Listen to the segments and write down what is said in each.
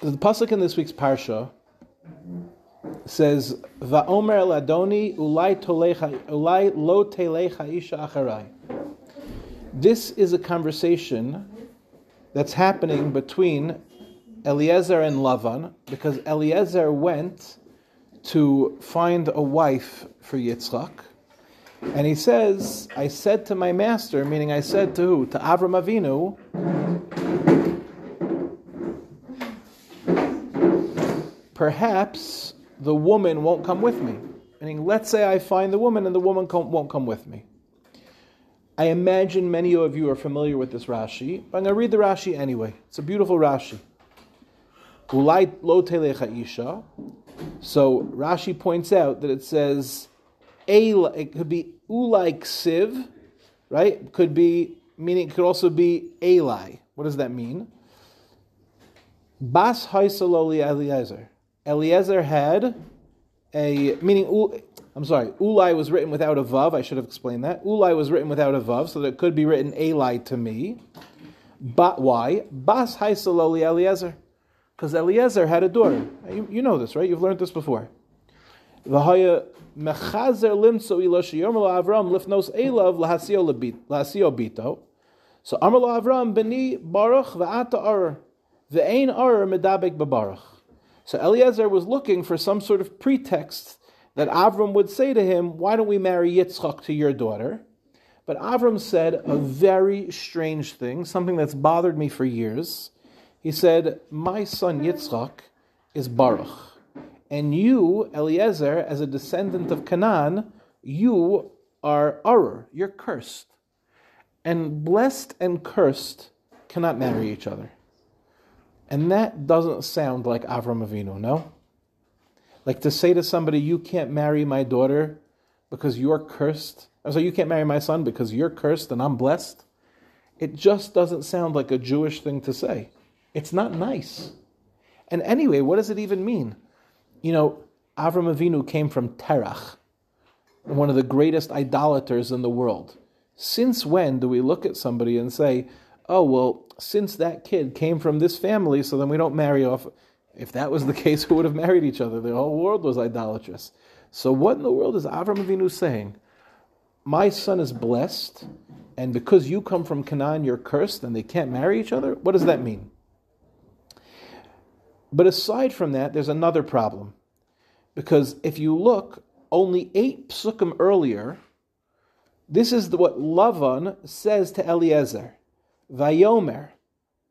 The pasuk in this week's parsha says, "Va'omer el Adoni ulai lo telecha isha acharai." This is a conversation that's happening between Eliezer and Lavan, because Eliezer went to find a wife for Yitzchak, and he says, "I said to my master," meaning I said to who? To Avram Avinu. "Perhaps the woman won't come with me." Meaning, let's say I find the woman and the woman won't come with me. I imagine many of you are familiar with this Rashi, but I'm going to read the Rashi anyway. It's a beautiful Rashi. Ulai lo telecha isha. So Rashi points out that it says, it could be ulai ksiv, right? Could be, meaning it could also be elai. What does that mean? Bas haisaloli Eliezer. Eliezer had a, meaning, I'm sorry, ulai was written without a vav, I should have explained that. Ulai was written without a vav, so that it could be written elai to me. But why? Bas haisaloli Eliezer. Because Eliezer had a daughter. You know this, right? You've learned this before. V'haya mechazer limtso ilo sheyomer lo Avram lifnos elav lahasio bito. So amar lo Avram b'ni baruch v'ata arer. The ain arer medabek b'baruch. So Eliezer was looking for some sort of pretext that Avram would say to him, "Why don't we marry Yitzchak to your daughter?" But Avram said a very strange thing, something that's bothered me for years. He said, "My son Yitzchak is Baruch. And you, Eliezer, as a descendant of Canaan, you are arer, you're cursed. And blessed and cursed cannot marry each other." And that doesn't sound like Avram Avinu, no? Like to say to somebody, "You can't marry my daughter because you're cursed." I'm sorry, "You can't marry my son because you're cursed and I'm blessed." It just doesn't sound like a Jewish thing to say. It's not nice. And anyway, what does it even mean? You know, Avram Avinu came from Terach, one of the greatest idolaters in the world. Since when do we look at somebody and say, "Oh, well, since that kid came from this family, so then we don't marry off"? If that was the case, who would have married each other? The whole world was idolatrous. So what in the world is Avram Avinu saying? My son is blessed, and because you come from Canaan, you're cursed, and they can't marry each other? What does that mean? But aside from that, there's another problem. Because if you look, only 8 psukim earlier, this is what Lavan says to Eliezer. Vayomer,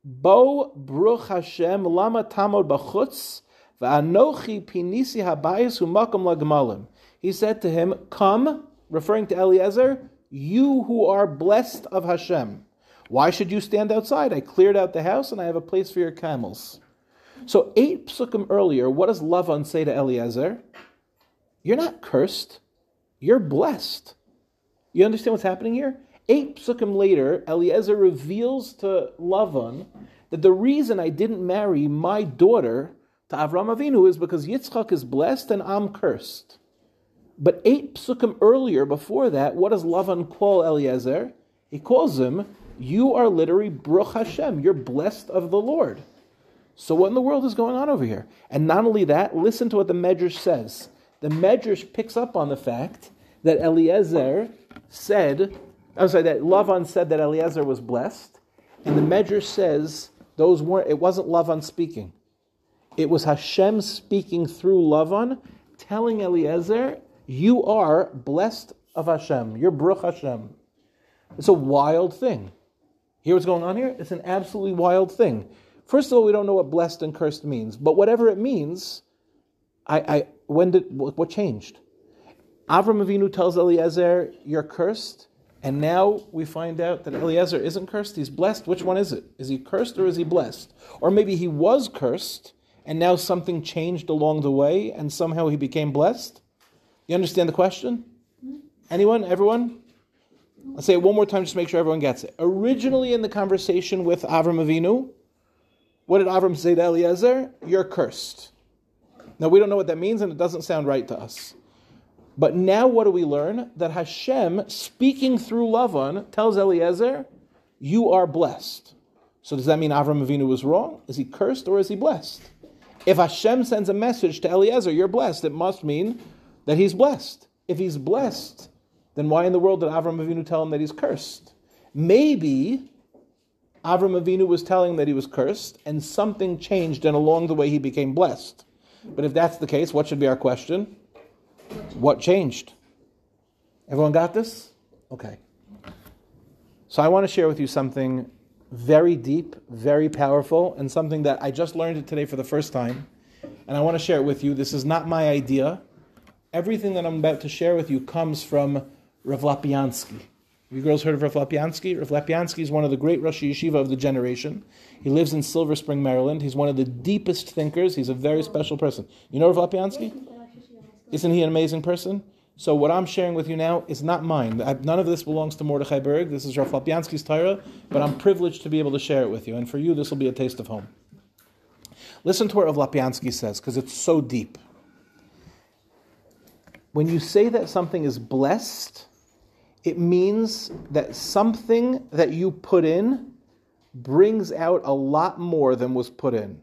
bo bruch Hashem lama tamod b'chutz va'anochi pinisi habayis u'makom lagmalim. He said to him, "Come," referring to Eliezer, "you who are blessed of Hashem. Why should you stand outside? I cleared out the house and I have a place for your camels." So 8 psukim earlier, what does Lavan say to Eliezer? You're not cursed, you're blessed. You understand what's happening here? 8 psukim later, Eliezer reveals to Lavan that the reason I didn't marry my daughter to Avram Avinu is because Yitzchak is blessed and I'm cursed. But 8 psukim earlier, before that, what does Lavan call Eliezer? He calls him, "You are literally Bruch Hashem, you're blessed of the Lord." So what in the world is going on over here? And not only that, listen to what the Medrash says. The Medrash picks up on the fact that Lavan said that Eliezer was blessed, and the Medrash says it wasn't Lavan speaking. It was Hashem speaking through Lavan, telling Eliezer, "You are blessed of Hashem. You're Bruch Hashem." It's a wild thing. Hear what's going on here? It's an absolutely wild thing. First of all, we don't know what blessed and cursed means, but whatever it means, what changed? Avram Avinu tells Eliezer, "You're cursed." And now we find out that Eliezer isn't cursed, he's blessed. Which one is it? Is he cursed or is he blessed? Or maybe he was cursed, and now something changed along the way, and somehow he became blessed? You understand the question? Anyone? Everyone? I'll say it one more time just to make sure everyone gets it. Originally in the conversation with Avram Avinu, what did Avram say to Eliezer? "You're cursed." Now we don't know what that means, and it doesn't sound right to us. But now what do we learn? That Hashem, speaking through Lavan, tells Eliezer, "You are blessed." So does that mean Avram Avinu was wrong? Is he cursed or is he blessed? If Hashem sends a message to Eliezer, you're blessed, it must mean that he's blessed. If he's blessed, then why in the world did Avram Avinu tell him that he's cursed? Maybe Avram Avinu was telling him that he was cursed, and something changed, and along the way he became blessed. But if that's the case, what should be our question? What changed? Everyone got this? Okay. So I want to share with you something very deep, very powerful, and something that I just learned today for the first time. And I want to share it with you. This is not my idea. Everything that I'm about to share with you comes from Rav Lopiansky. You girls heard of Rav Lopiansky? Rav Lopiansky is one of the great Rosh Yeshiva of the generation. He lives in Silver Spring, Maryland. He's one of the deepest thinkers. He's a very special person. You know Rav Lopiansky? Isn't he an amazing person? So what I'm sharing with you now is not mine. None of this belongs to Mordechai Burg. This is Rav Lopiansky's Torah, but I'm privileged to be able to share it with you. And for you, this will be a taste of home. Listen to what Rav Lopiansky says, because it's so deep. When you say that something is blessed, it means that something that you put in brings out a lot more than was put in.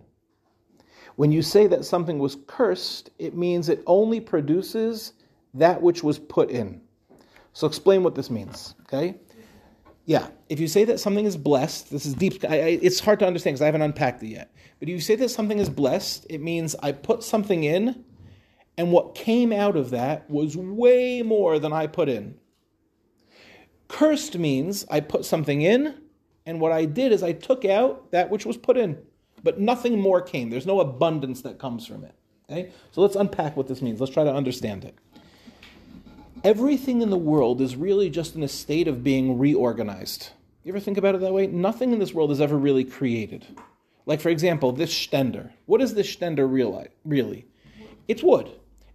When you say that something was cursed, it means it only produces that which was put in. So explain what this means, okay? Yeah, if you say that something is blessed, this is deep. It's hard to understand because I haven't unpacked it yet. But if you say that something is blessed, it means I put something in, and what came out of that was way more than I put in. Cursed means I put something in, and what I did is I took out that which was put in. But nothing more came. There's no abundance that comes from it. Okay? So let's unpack what this means. Let's try to understand it. Everything in the world is really just in a state of being reorganized. You ever think about it that way? Nothing in this world is ever really created. Like, for example, this shtender. What is this shtender really? It's wood.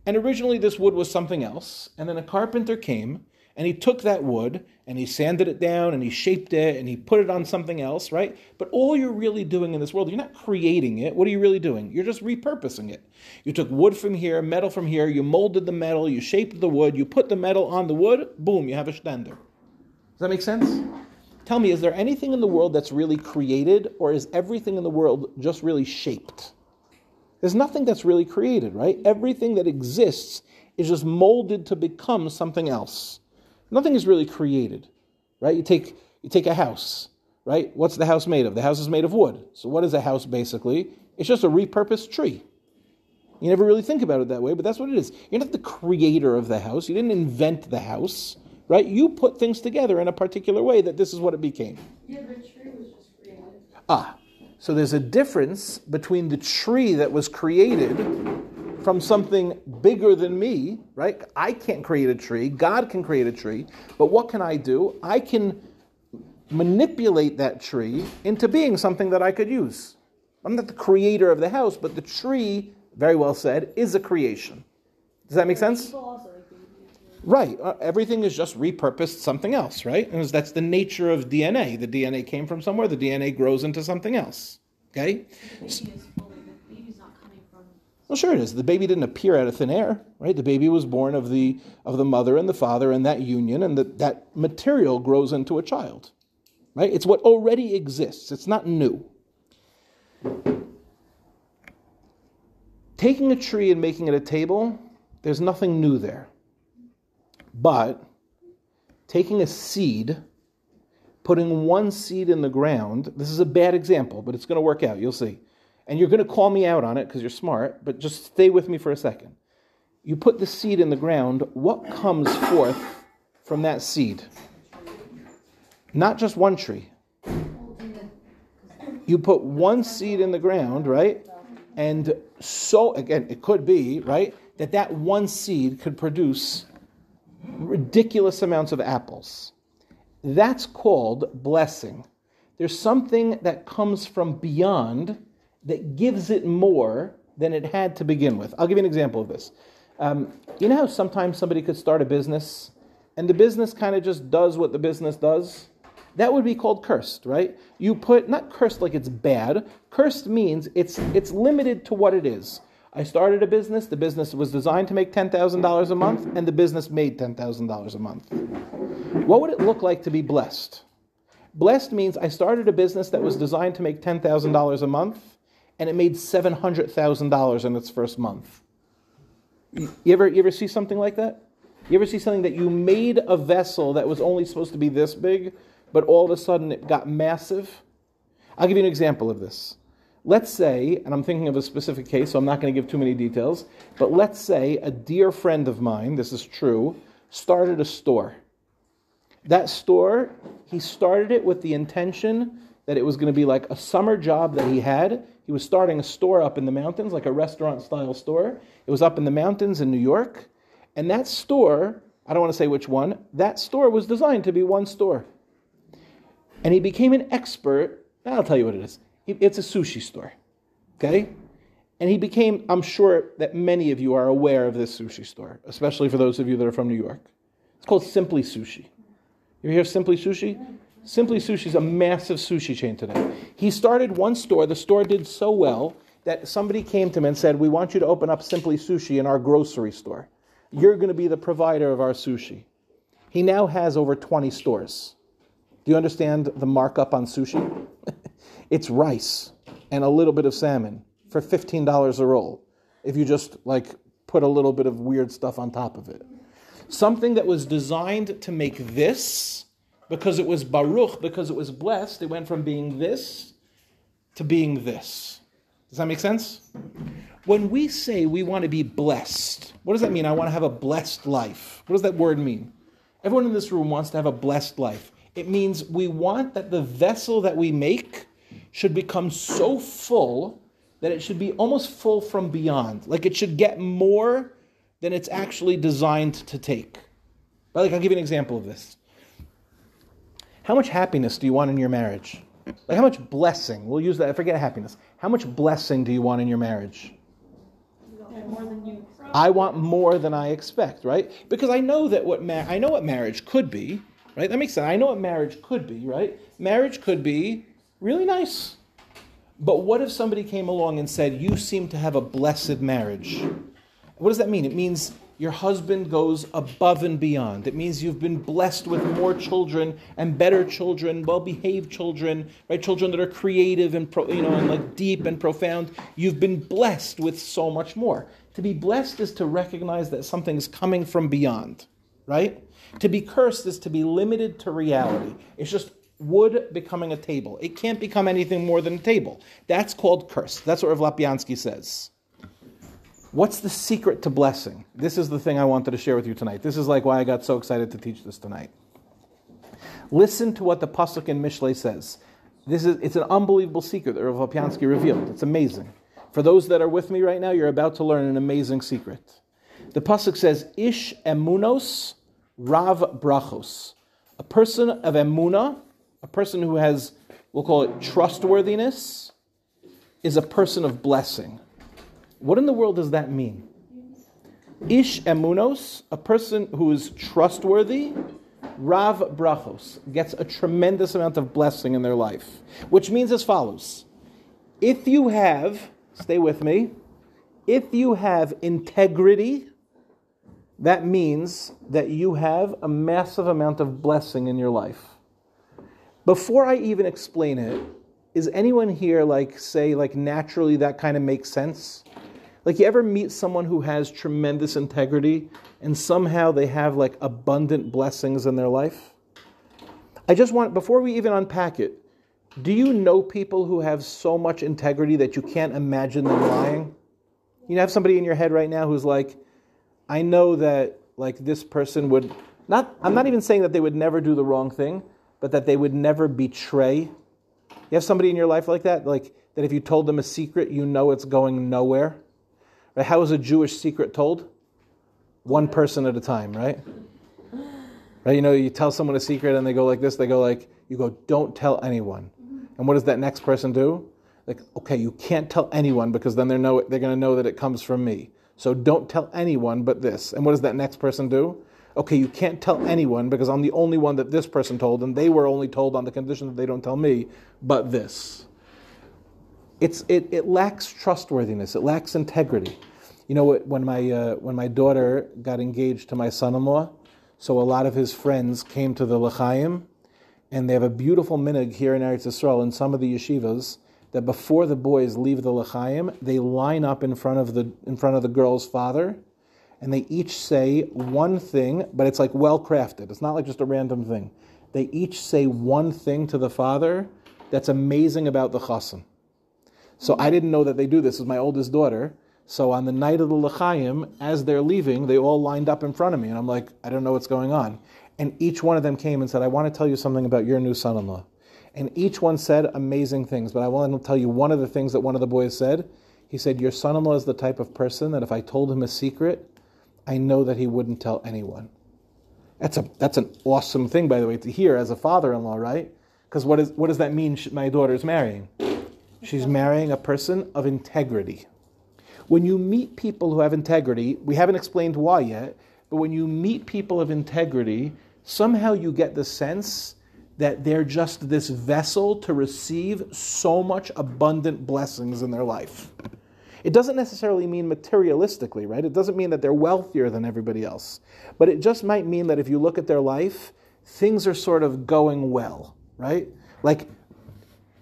And originally this wood was something else. And then a carpenter came, and he took that wood, and he sanded it down, and he shaped it, and he put it on something else, right? But all you're really doing in this world, you're not creating it. What are you really doing? You're just repurposing it. You took wood from here, metal from here, you molded the metal, you shaped the wood, you put the metal on the wood, boom, you have a shtender. Does that make sense? Tell me, is there anything in the world that's really created, or is everything in the world just really shaped? There's nothing that's really created, right? Everything that exists is just molded to become something else. Nothing is really created, right? You take a house, right? What's the house made of? The house is made of wood. So what is a house basically? It's just a repurposed tree. You never really think about it that way, but that's what it is. You're not the creator of the house. You didn't invent the house, right? You put things together in a particular way that this is what it became. Yeah, but the tree was just created. So there's a difference between the tree that was created from something bigger than me, right? I can't create a tree. God can create a tree. But what can I do? I can manipulate that tree into being something that I could use. I'm not the creator of the house, but the tree, very well said, is a creation. Does that make sense? Right. Everything is just repurposed something else, right? And that's the nature of DNA. The DNA came from somewhere. The DNA grows into something else. Okay? Well, sure it is. The baby didn't appear out of thin air, right? The baby was born of the mother and the father and that union, and that material grows into a child, right? It's what already exists. It's not new. Taking a tree and making it a table, there's nothing new there. But taking a seed, putting one seed in the ground, this is a bad example, but it's going to work out. You'll see. And you're going to call me out on it because you're smart, but just stay with me for a second. You put the seed in the ground, what comes forth from that seed? Not just one tree. You put one seed in the ground, right? And so, again, it could be, right, that one seed could produce ridiculous amounts of apples. That's called blessing. There's something that comes from beyond that gives it more than it had to begin with. I'll give you an example of this. You know how sometimes somebody could start a business, and the business kind of just does what the business does? That would be called cursed, right? You put, not cursed like it's bad, cursed means it's limited to what it is. I started a business, the business was designed to make $10,000 a month, and the business made $10,000 a month. What would it look like to be blessed? Blessed means I started a business that was designed to make $10,000 a month, and it made $700,000 in its first month. You ever see something like that? You ever see something that you made a vessel that was only supposed to be this big, but all of a sudden it got massive? I'll give you an example of this. Let's say, and I'm thinking of a specific case, so I'm not going to give too many details, but let's say a dear friend of mine, this is true, started a store. That store, he started it with the intention that it was going to be like a summer job that he had. He was starting a store up in the mountains, like a restaurant-style store. It was up in the mountains in New York. And that store, I don't want to say which one, that store was designed to be one store. And he became an expert. I'll tell you what it is. It's a sushi store, okay? And he became, I'm sure that many of you are aware of this sushi store, especially for those of you that are from New York. It's called Simply Sushi. You ever hear of Simply Sushi? Simply Sushi is a massive sushi chain today. He started one store. The store did so well that somebody came to him and said, we want you to open up Simply Sushi in our grocery store. You're going to be the provider of our sushi. He now has over 20 stores. Do you understand the markup on sushi? It's rice and a little bit of salmon for $15 a roll if you just like put a little bit of weird stuff on top of it. Something that was designed to make this, because it was baruch, because it was blessed, it went from being this to being this. Does that make sense? When we say we want to be blessed, what does that mean? I want to have a blessed life. What does that word mean? Everyone in this room wants to have a blessed life. It means we want that the vessel that we make should become so full that it should be almost full from beyond. Like it should get more than it's actually designed to take. But like I'll give you an example of this. How much happiness do you want in your marriage? Like how much blessing? We'll use that. Forget happiness. How much blessing do you want in your marriage? More than you expect. I want more than I expect, right? Because I know that what marriage could be. Right? That makes sense. I know what marriage could be, right? Marriage could be really nice. But what if somebody came along and said, you seem to have a blessed marriage? What does that mean? It means your husband goes above and beyond. It means you've been blessed with more children and better children, well-behaved children, right? Children that are creative and and like deep and profound. You've been blessed with so much more. To be blessed is to recognize that something is coming from beyond, right? To be cursed is to be limited to reality. It's just wood becoming a table. It can't become anything more than a table. That's called cursed. That's what Rav Lopiansky says. What's the secret to blessing? This is the thing I wanted to share with you tonight. This is like why I got so excited to teach this tonight. Listen to what the Pasuk in Mishlei says. It's an unbelievable secret that Rav Lopiansky revealed. It's amazing. For those that are with me right now, you're about to learn an amazing secret. The Pasuk says, Ish emunos Rav Brachos, a person of emunah, a person who has, we'll call it trustworthiness, is a person of blessing. What in the world does that mean? Ish emunos, a person who is trustworthy, Rav Brachos, gets a tremendous amount of blessing in their life, which means as follows. If you have, stay with me, if you have integrity, that means that you have a massive amount of blessing in your life. Before I even explain it, is anyone here naturally that kind of makes sense? Like you ever meet someone who has tremendous integrity and somehow they have like abundant blessings in their life? I just want, before we even unpack it, do you know people who have so much integrity that you can't imagine them lying? You have somebody in your head right now who's like, I know that this person would not, I'm not even saying that they would never do the wrong thing, but that they would never betray. You have somebody in your life like that? Like that if you told them a secret, you know it's going nowhere? Right? How is a Jewish secret told? One person at a time, right? Right? You know, you tell someone a secret and they go like this, they go like, you go, don't tell anyone. And what does that next person do? Like, okay, you can't tell anyone because then they're going to know that it comes from me. So don't tell anyone but this. And what does that next person do? Okay, you can't tell anyone because I'm the only one that this person told, and they were only told on the condition that they don't tell me but this. It lacks trustworthiness. It lacks integrity. You know, when my daughter got engaged to my son-in-law, so a lot of his friends came to the l'chaim, and they have a beautiful minhag here in Eretz Yisrael in some of the yeshivas that before the boys leave the L'chaim, they line up in front of the girl's father, and they each say one thing, but it's like well-crafted. It's not like just a random thing. They each say one thing to the father that's amazing about the chassan. So I didn't know that they do this. This is my oldest daughter. So on the night of the L'chaim, as they're leaving, they all lined up in front of me, and I'm like, I don't know what's going on. And each one of them came and said, I want to tell you something about your new son-in-law. And each one said amazing things, but I want to tell you one of the things that one of the boys said. He said, your son-in-law is the type of person that if I told him a secret, I know that he wouldn't tell anyone. That's an awesome thing, by the way, to hear as a father-in-law, right? Because what does that mean my daughter's marrying? She's marrying a person of integrity. When you meet people who have integrity, we haven't explained why yet, but when you meet people of integrity, somehow you get the sense that they're just this vessel to receive so much abundant blessings in their life. It doesn't necessarily mean materialistically, right? It doesn't mean that they're wealthier than everybody else. But it just might mean that if you look at their life, things are sort of going well, right? Like,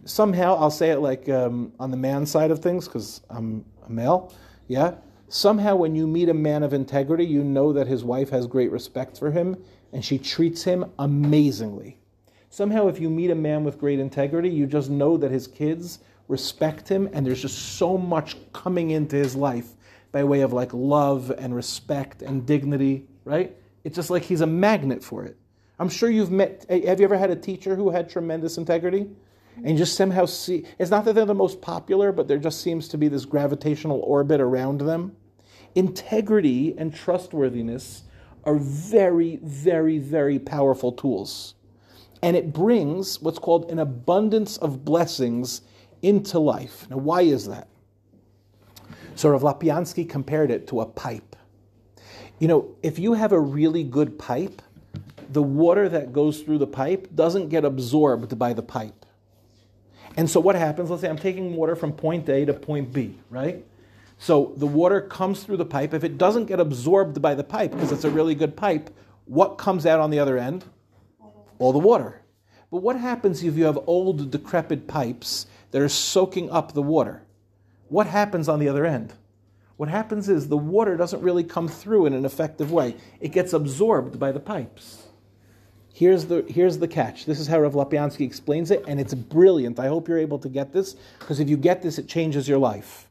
somehow, I'll say it like on the man side of things, because I'm a male, yeah? Somehow when you meet a man of integrity, you know that his wife has great respect for him, and she treats him amazingly. Somehow, if you meet a man with great integrity, you just know that his kids respect him, and there's just so much coming into his life by way of like love and respect and dignity, right? It's just like he's a magnet for it. I'm sure have you ever had a teacher who had tremendous integrity? And you just somehow see, it's not that they're the most popular, but there just seems to be this gravitational orbit around them. Integrity and trustworthiness are very, very, very powerful tools. And it brings what's called an abundance of blessings into life. Now, why is that? So Rav Lopiansky compared it to a pipe. You know, if you have a really good pipe, the water that goes through the pipe doesn't get absorbed by the pipe. And so what happens? Let's say I'm taking water from point A to point B, right? So the water comes through the pipe. If it doesn't get absorbed by the pipe, because it's a really good pipe, what comes out on the other end? All the water. But what happens if you have old, decrepit pipes that are soaking up the water? What happens on the other end? What happens is the water doesn't really come through in an effective way. It gets absorbed by the pipes. Here's the catch. This is how Rav Lopiansky explains it, and it's brilliant. I hope you're able to get this, because if you get this, it changes your life.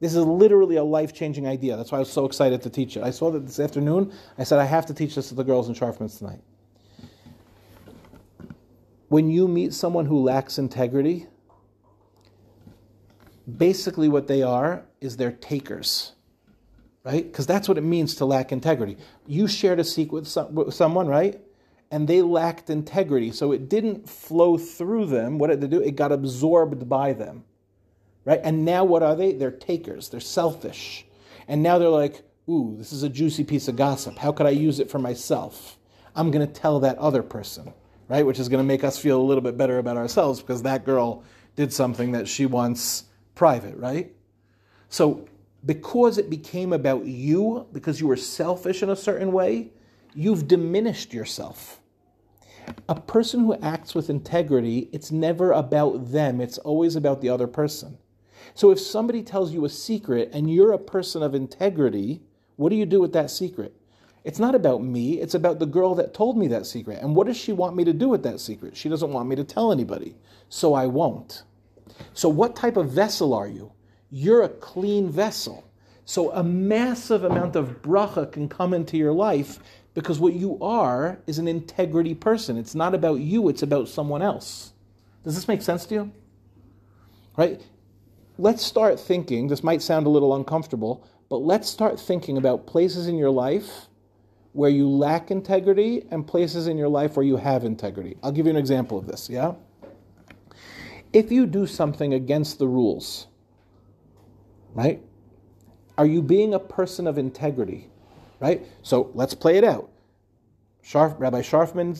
This is literally a life-changing idea. That's why I was so excited to teach it. I saw that this afternoon. I said, I have to teach this to the girls in Sharfman's tonight. When you meet someone who lacks integrity, basically what they are is they're takers, right? Because that's what it means to lack integrity. You shared a secret with someone, right? And they lacked integrity, so it didn't flow through them. What did they do? It got absorbed by them, right? And now what are they? They're takers. They're selfish. And now they're like, ooh, this is a juicy piece of gossip. How could I use it for myself? I'm going to tell that other person. Right, which is going to make us feel a little bit better about ourselves because that girl did something that she wants private, right? So because it became about you, because you were selfish in a certain way, you've diminished yourself. A person who acts with integrity, it's never about them. It's always about the other person. So if somebody tells you a secret and you're a person of integrity, what do you do with that secret? It's not about me, it's about the girl that told me that secret. And what does she want me to do with that secret? She doesn't want me to tell anybody, so I won't. So what type of vessel are you? You're a clean vessel. So a massive amount of bracha can come into your life because what you are is an integrity person. It's not about you, it's about someone else. Does this make sense to you? Right? Let's start thinking, this might sound a little uncomfortable, but let's start thinking about places in your life where you lack integrity and places in your life where you have integrity. I'll give you an example of this, yeah? If you do something against the rules, right? Are you being a person of integrity, right? So let's play it out. Rabbi Sharfman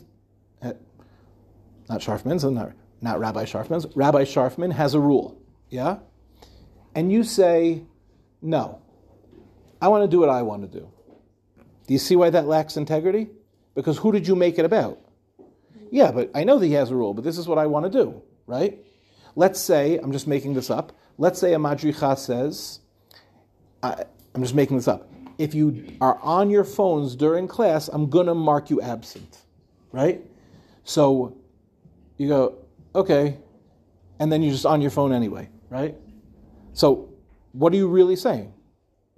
has a rule, yeah? And you say, no, I want to do what I want to do. Do you see why that lacks integrity? Because who did you make it about? Yeah, but I know that he has a rule, but this is what I want to do, right? Let's say, I'm just making this up, let's say a madricha says, I'm just making this up, if you are on your phones during class, I'm going to mark you absent, right? So you go, okay, and then you're just on your phone anyway, right? So what are you really saying?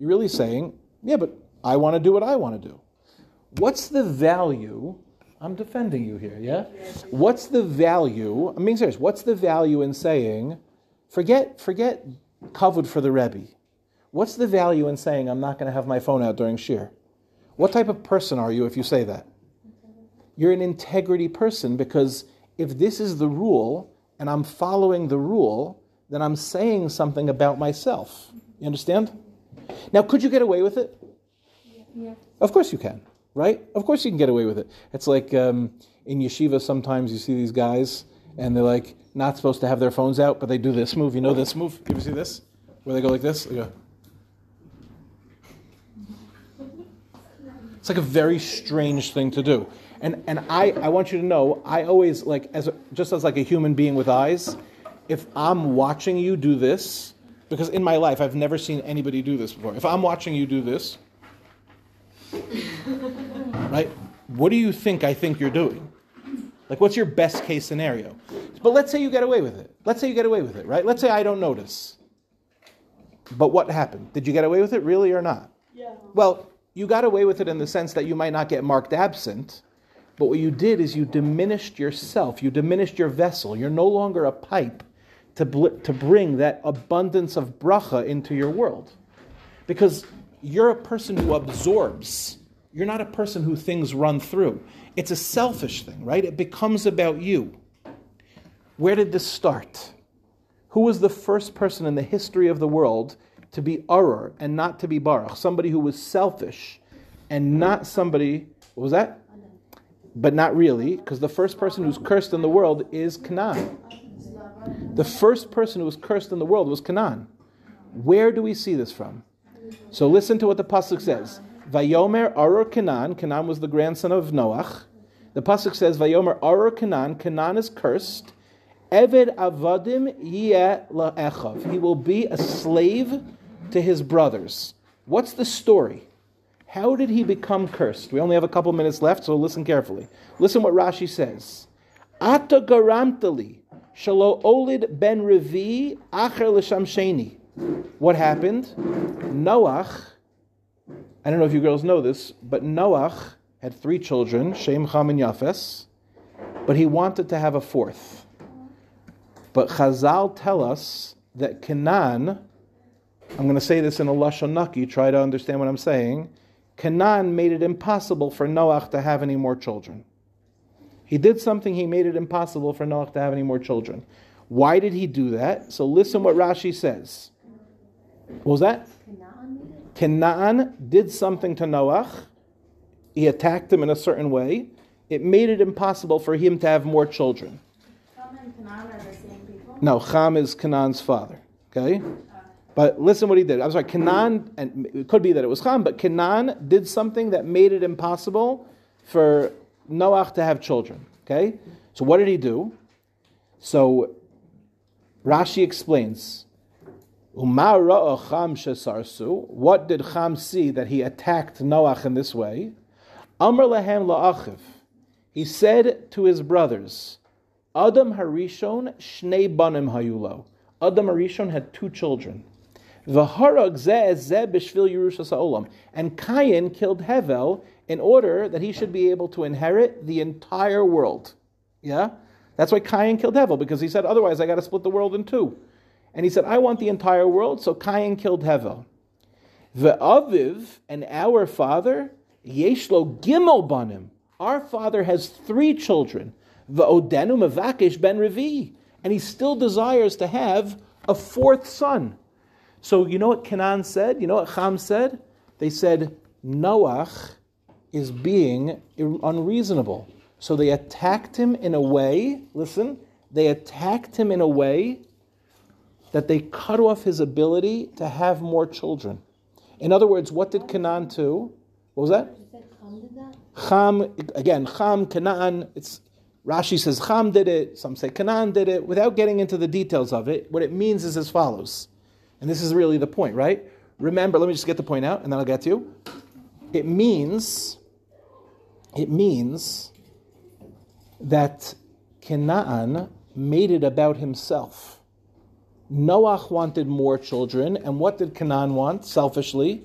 You're really saying, yeah, but I want to do what I want to do. What's the value? I'm defending you here, yeah? What's the value? I'm being serious. What's the value in saying, forget kavod for the Rebbe? What's the value in saying I'm not going to have my phone out during shir? What type of person are you if you say that? You're an integrity person, because if this is the rule and I'm following the rule, then I'm saying something about myself. You understand? Now, could you get away with it? Yeah. Of course you can, right? Of course you can get away with it. It's like in yeshiva sometimes you see these guys and they're like not supposed to have their phones out, but they do this move. You know this move? You ever see this? Where they go like this? They go. It's like a very strange thing to do. And I want you to know, I always, like, just as a human being with eyes, if I'm watching you do this, because in my life I've never seen anybody do this before. If I'm watching you do this, right? What do you think I think you're doing? Like, what's your best case scenario? But let's say you get away with it. Let's say you get away with it, right? Let's say I don't notice. But what happened? Did you get away with it really or not? Yeah. Well, you got away with it in the sense that you might not get marked absent, but what you did is you diminished yourself. You diminished your vessel. You're no longer a pipe to bring that abundance of bracha into your world. Because you're a person who absorbs. You're not a person who things run through. It's a selfish thing, right? It becomes about you. Where did this start? Who was the first person in the history of the world to be Aror and not to be Baruch? Somebody who was selfish and not somebody, what was that? But not really, because the first person who's cursed in the world is Canaan. The first person who was cursed in the world was Canaan. Where do we see this from? So listen to what the Pasuk says. Vayomer Aror Canaan. Canaan was the grandson of Noach. The Pasuk says, Vayomer Aror Canaan. Canaan is cursed. Eved avadim yeh la'echav. He will be a slave to his brothers. What's the story? How did he become cursed? We only have a couple minutes left, so listen carefully. Listen what Rashi says. Ata garamtali shelo olid ben revi acher l'shamsheni. What happened? Noach, I don't know if you girls know this, but Noach had 3 children, Shem, Cham, and Yafes, but he wanted to have a 4th. But Chazal tell us that Canaan, I'm going to say this in a Lashon Naki, try to understand what I'm saying, Canaan made it impossible for Noach to have any more children. He did something, he made it impossible for Noach to have any more children. Why did he do that? So listen what Rashi says. What was that? Canaan did something to Noach. He attacked him in a certain way. It made it impossible for him to have more children. Cham and Canaan are the same people? No, Cham is Canaan's father. Okay? But listen what he did. I'm sorry, Canaan, and it could be that it was Cham, but Canaan did something that made it impossible for Noach to have children. Okay? So what did he do? So Rashi explains, what did Cham see that he attacked Noach in this way? Amr lahem la'achiv. He said to his brothers, Adam Harishon shnei banim hayulo. Adam Harishon had 2 children. V'harag zeh zeh b'shvil yerushas ha'olam. And Cain killed Hevel in order that he should be able to inherit the entire world. Yeah? That's why Cain killed Hevel, because he said, otherwise I got to split the world in 2. And he said, I want the entire world, so Cain killed Hevel. V'aviv, and our father, Yeshlo Gimel Banim. Our father has 3 children. V'odenu Mevakesh Ben Revi. And he still desires to have a 4th son. So you know what Canaan said? You know what Cham said? They said, Noach is being unreasonable. So they attacked him in a way, listen, they attacked him in a way that they cut off his ability to have more children. In other words, what did Canaan do? What was that? Cham, again, Cham, Canaan, it's Rashi says Cham did it, some say Canaan did it, without getting into the details of it. What it means is as follows. And this is really the point, right? Remember, let me just get the point out, and then I'll get to you. It means that Canaan made it about himself. Noach wanted more children, and what did Canaan want, selfishly?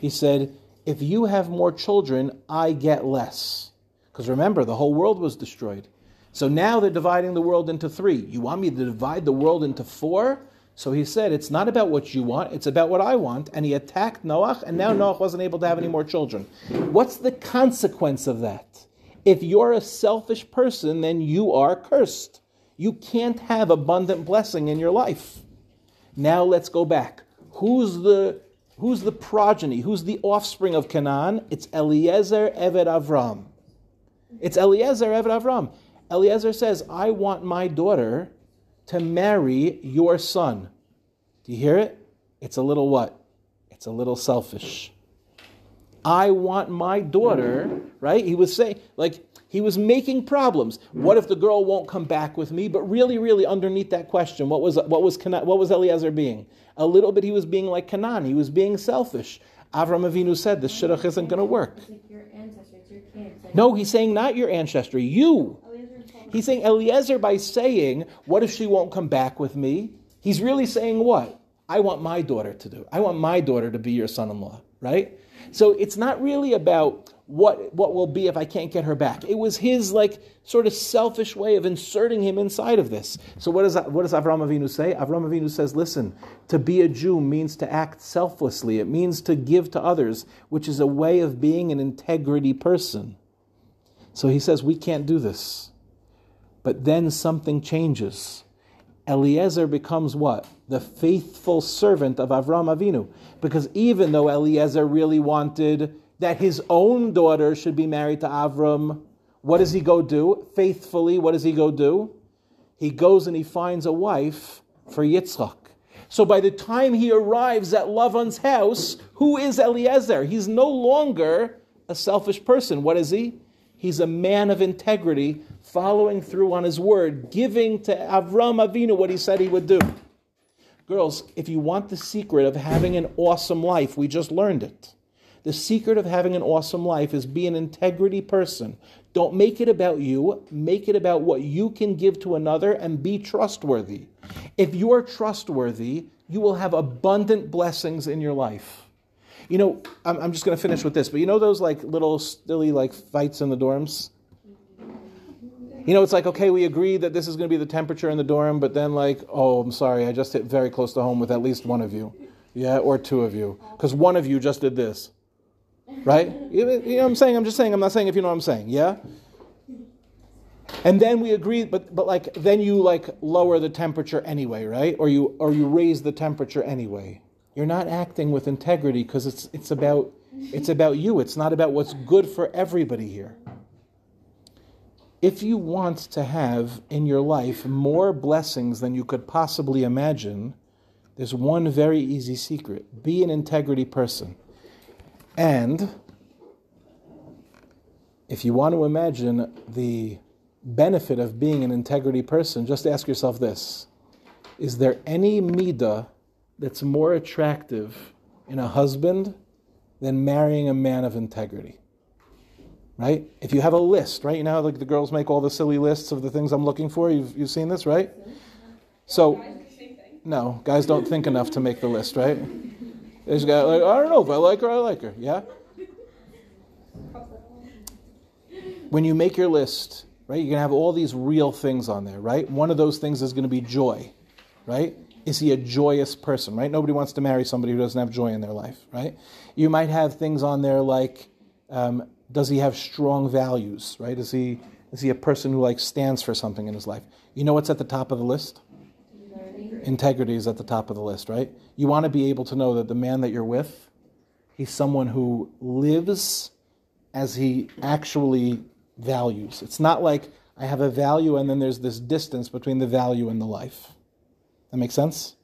He said, if you have more children, I get less. Because remember, the whole world was destroyed. So now they're dividing the world into three. You want me to divide the world into four? So he said, it's not about what you want, it's about what I want. And he attacked Noach, and now Noach wasn't able to have any more children. What's the consequence of that? If you're a selfish person, then you are cursed. You can't have abundant blessing in your life. Now let's go back. Who's the progeny? Who's the offspring of Canaan? It's Eliezer, Eved Avram. It's Eliezer, Eved Avram. Eliezer says, I want my daughter to marry your son. Do you hear it? It's a little what? It's a little selfish. I want my daughter, right? He was saying, like, he was making problems. What if the girl won't come back with me? But really, really underneath that question, what was Eliezer being? A little bit he was being like Canaan. He was being selfish. Avram Avinu said, this shidduch isn't going to work. It's like your ancestry, it's your kids. No, he's saying not your ancestry, you. He's saying Eliezer, by saying, what if she won't come back with me? He's really saying what? I want my daughter to do. I want my daughter to be your son-in-law, right? So it's not really about what will be if I can't get her back. It was his like sort of selfish way of inserting him inside of this. So what does Avram Avinu say? Avram Avinu says, listen, to be a Jew means to act selflessly. It means to give to others, which is a way of being an integrity person. So he says, we can't do this. But then something changes. Eliezer becomes what? The faithful servant of Avram Avinu. Because even though Eliezer really wanted that his own daughter should be married to Avram, what does he go do? Faithfully, what does he go do? He goes and he finds a wife for Yitzchak. So by the time he arrives at Lavan's house, who is Eliezer? He's no longer a selfish person. What is he? He's a man of integrity, following through on his word, giving to Avram Avinu what he said he would do. Girls, if you want the secret of having an awesome life, we just learned it. The secret of having an awesome life is be an integrity person. Don't make it about you. Make it about what you can give to another, and be trustworthy. If you are trustworthy, you will have abundant blessings in your life. You know, I'm just going to finish with this, but you know those like little silly like fights in the dorms? You know, it's like, okay, we agree that this is going to be the temperature in the dorm, but then like, oh, I'm sorry, I just hit very close to home with at least one of you. Yeah, or two of you, because one of you just did this. Right? You know what I'm saying? I'm just saying, I'm not saying if you know what I'm saying, yeah? And then we agree, but like, then you like lower the temperature anyway, right? Or you raise the temperature anyway. You're not acting with integrity, because it's about you. It's not about what's good for everybody here. If you want to have in your life more blessings than you could possibly imagine, there's one very easy secret. Be an integrity person. And if you want to imagine the benefit of being an integrity person, just ask yourself this. Is there any midah that's more attractive in a husband than marrying a man of integrity? Right? If you have a list, right? You know how like, the girls make all the silly lists of the things I'm looking for? You've seen this, right? So, no, guys don't think enough to make the list, right? They just got like, I don't know if I like her, yeah? When you make your list, right, you're going to have all these real things on there, right? One of those things is going to be joy, right? Is he a joyous person, right? Nobody wants to marry somebody who doesn't have joy in their life, right? You might have things on there like, does he have strong values, right? Is he a person who like stands for something in his life? You know what's at the top of the list? Integrity is at the top of the list, right? You want to be able to know that the man that you're with, he's someone who lives as he actually values. It's not like I have a value and then there's this distance between the value and the life. That makes sense?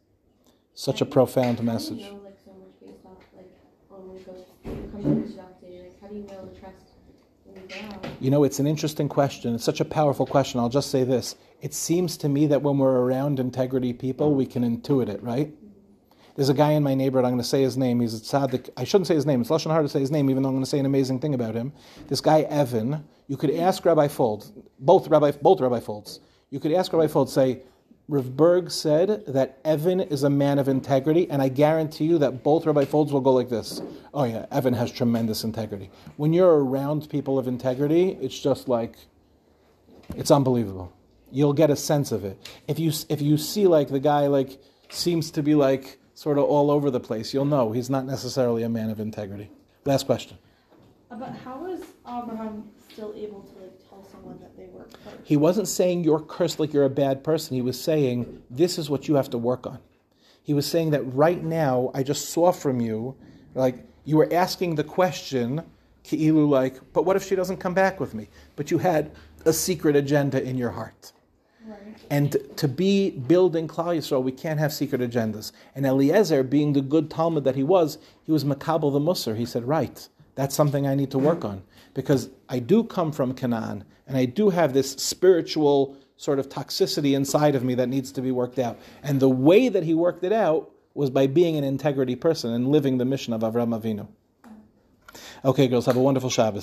Such a profound message. How do you know like so much based off like when we go to the job day? Like how do you know the trust You know, it's an interesting question. It's such a powerful question. I'll just say this. It seems to me that when we're around integrity people, we can intuit it, right? There's a guy in my neighborhood, I'm going to say his name. He's a tzaddik. I shouldn't say his name. It's lashon hara to say his name, even though I'm going to say an amazing thing about him. This guy, Evan, you could ask Rabbi Fold, both Rabbi Folds, you could ask Rabbi Fold, say, Rav Berg said that Evan is a man of integrity, and I guarantee you that both Rabbi Folds will go like this. Oh yeah, Evan has tremendous integrity. When you're around people of integrity, it's just like, it's unbelievable. You'll get a sense of it. If you see like the guy like seems to be like sort of all over the place, you'll know he's not necessarily a man of integrity. Last question. But how was Abraham still able to like tell someone that they were cursed? He wasn't saying you're cursed like you're a bad person. He was saying this is what you have to work on. He was saying that right now I just saw from you, like you were asking the question, Ki'ilu, like, but what if she doesn't come back with me? But you had a secret agenda in your heart. Right. And to be building Klal Yisrael, we can't have secret agendas. And Eliezer, being the good Talmud that he was Makabel the Musar. He said, right. That's something I need to work on because I do come from Canaan and I do have this spiritual sort of toxicity inside of me that needs to be worked out. And the way that he worked it out was by being an integrity person and living the mission of Avram Avinu. Okay, girls, have a wonderful Shabbos.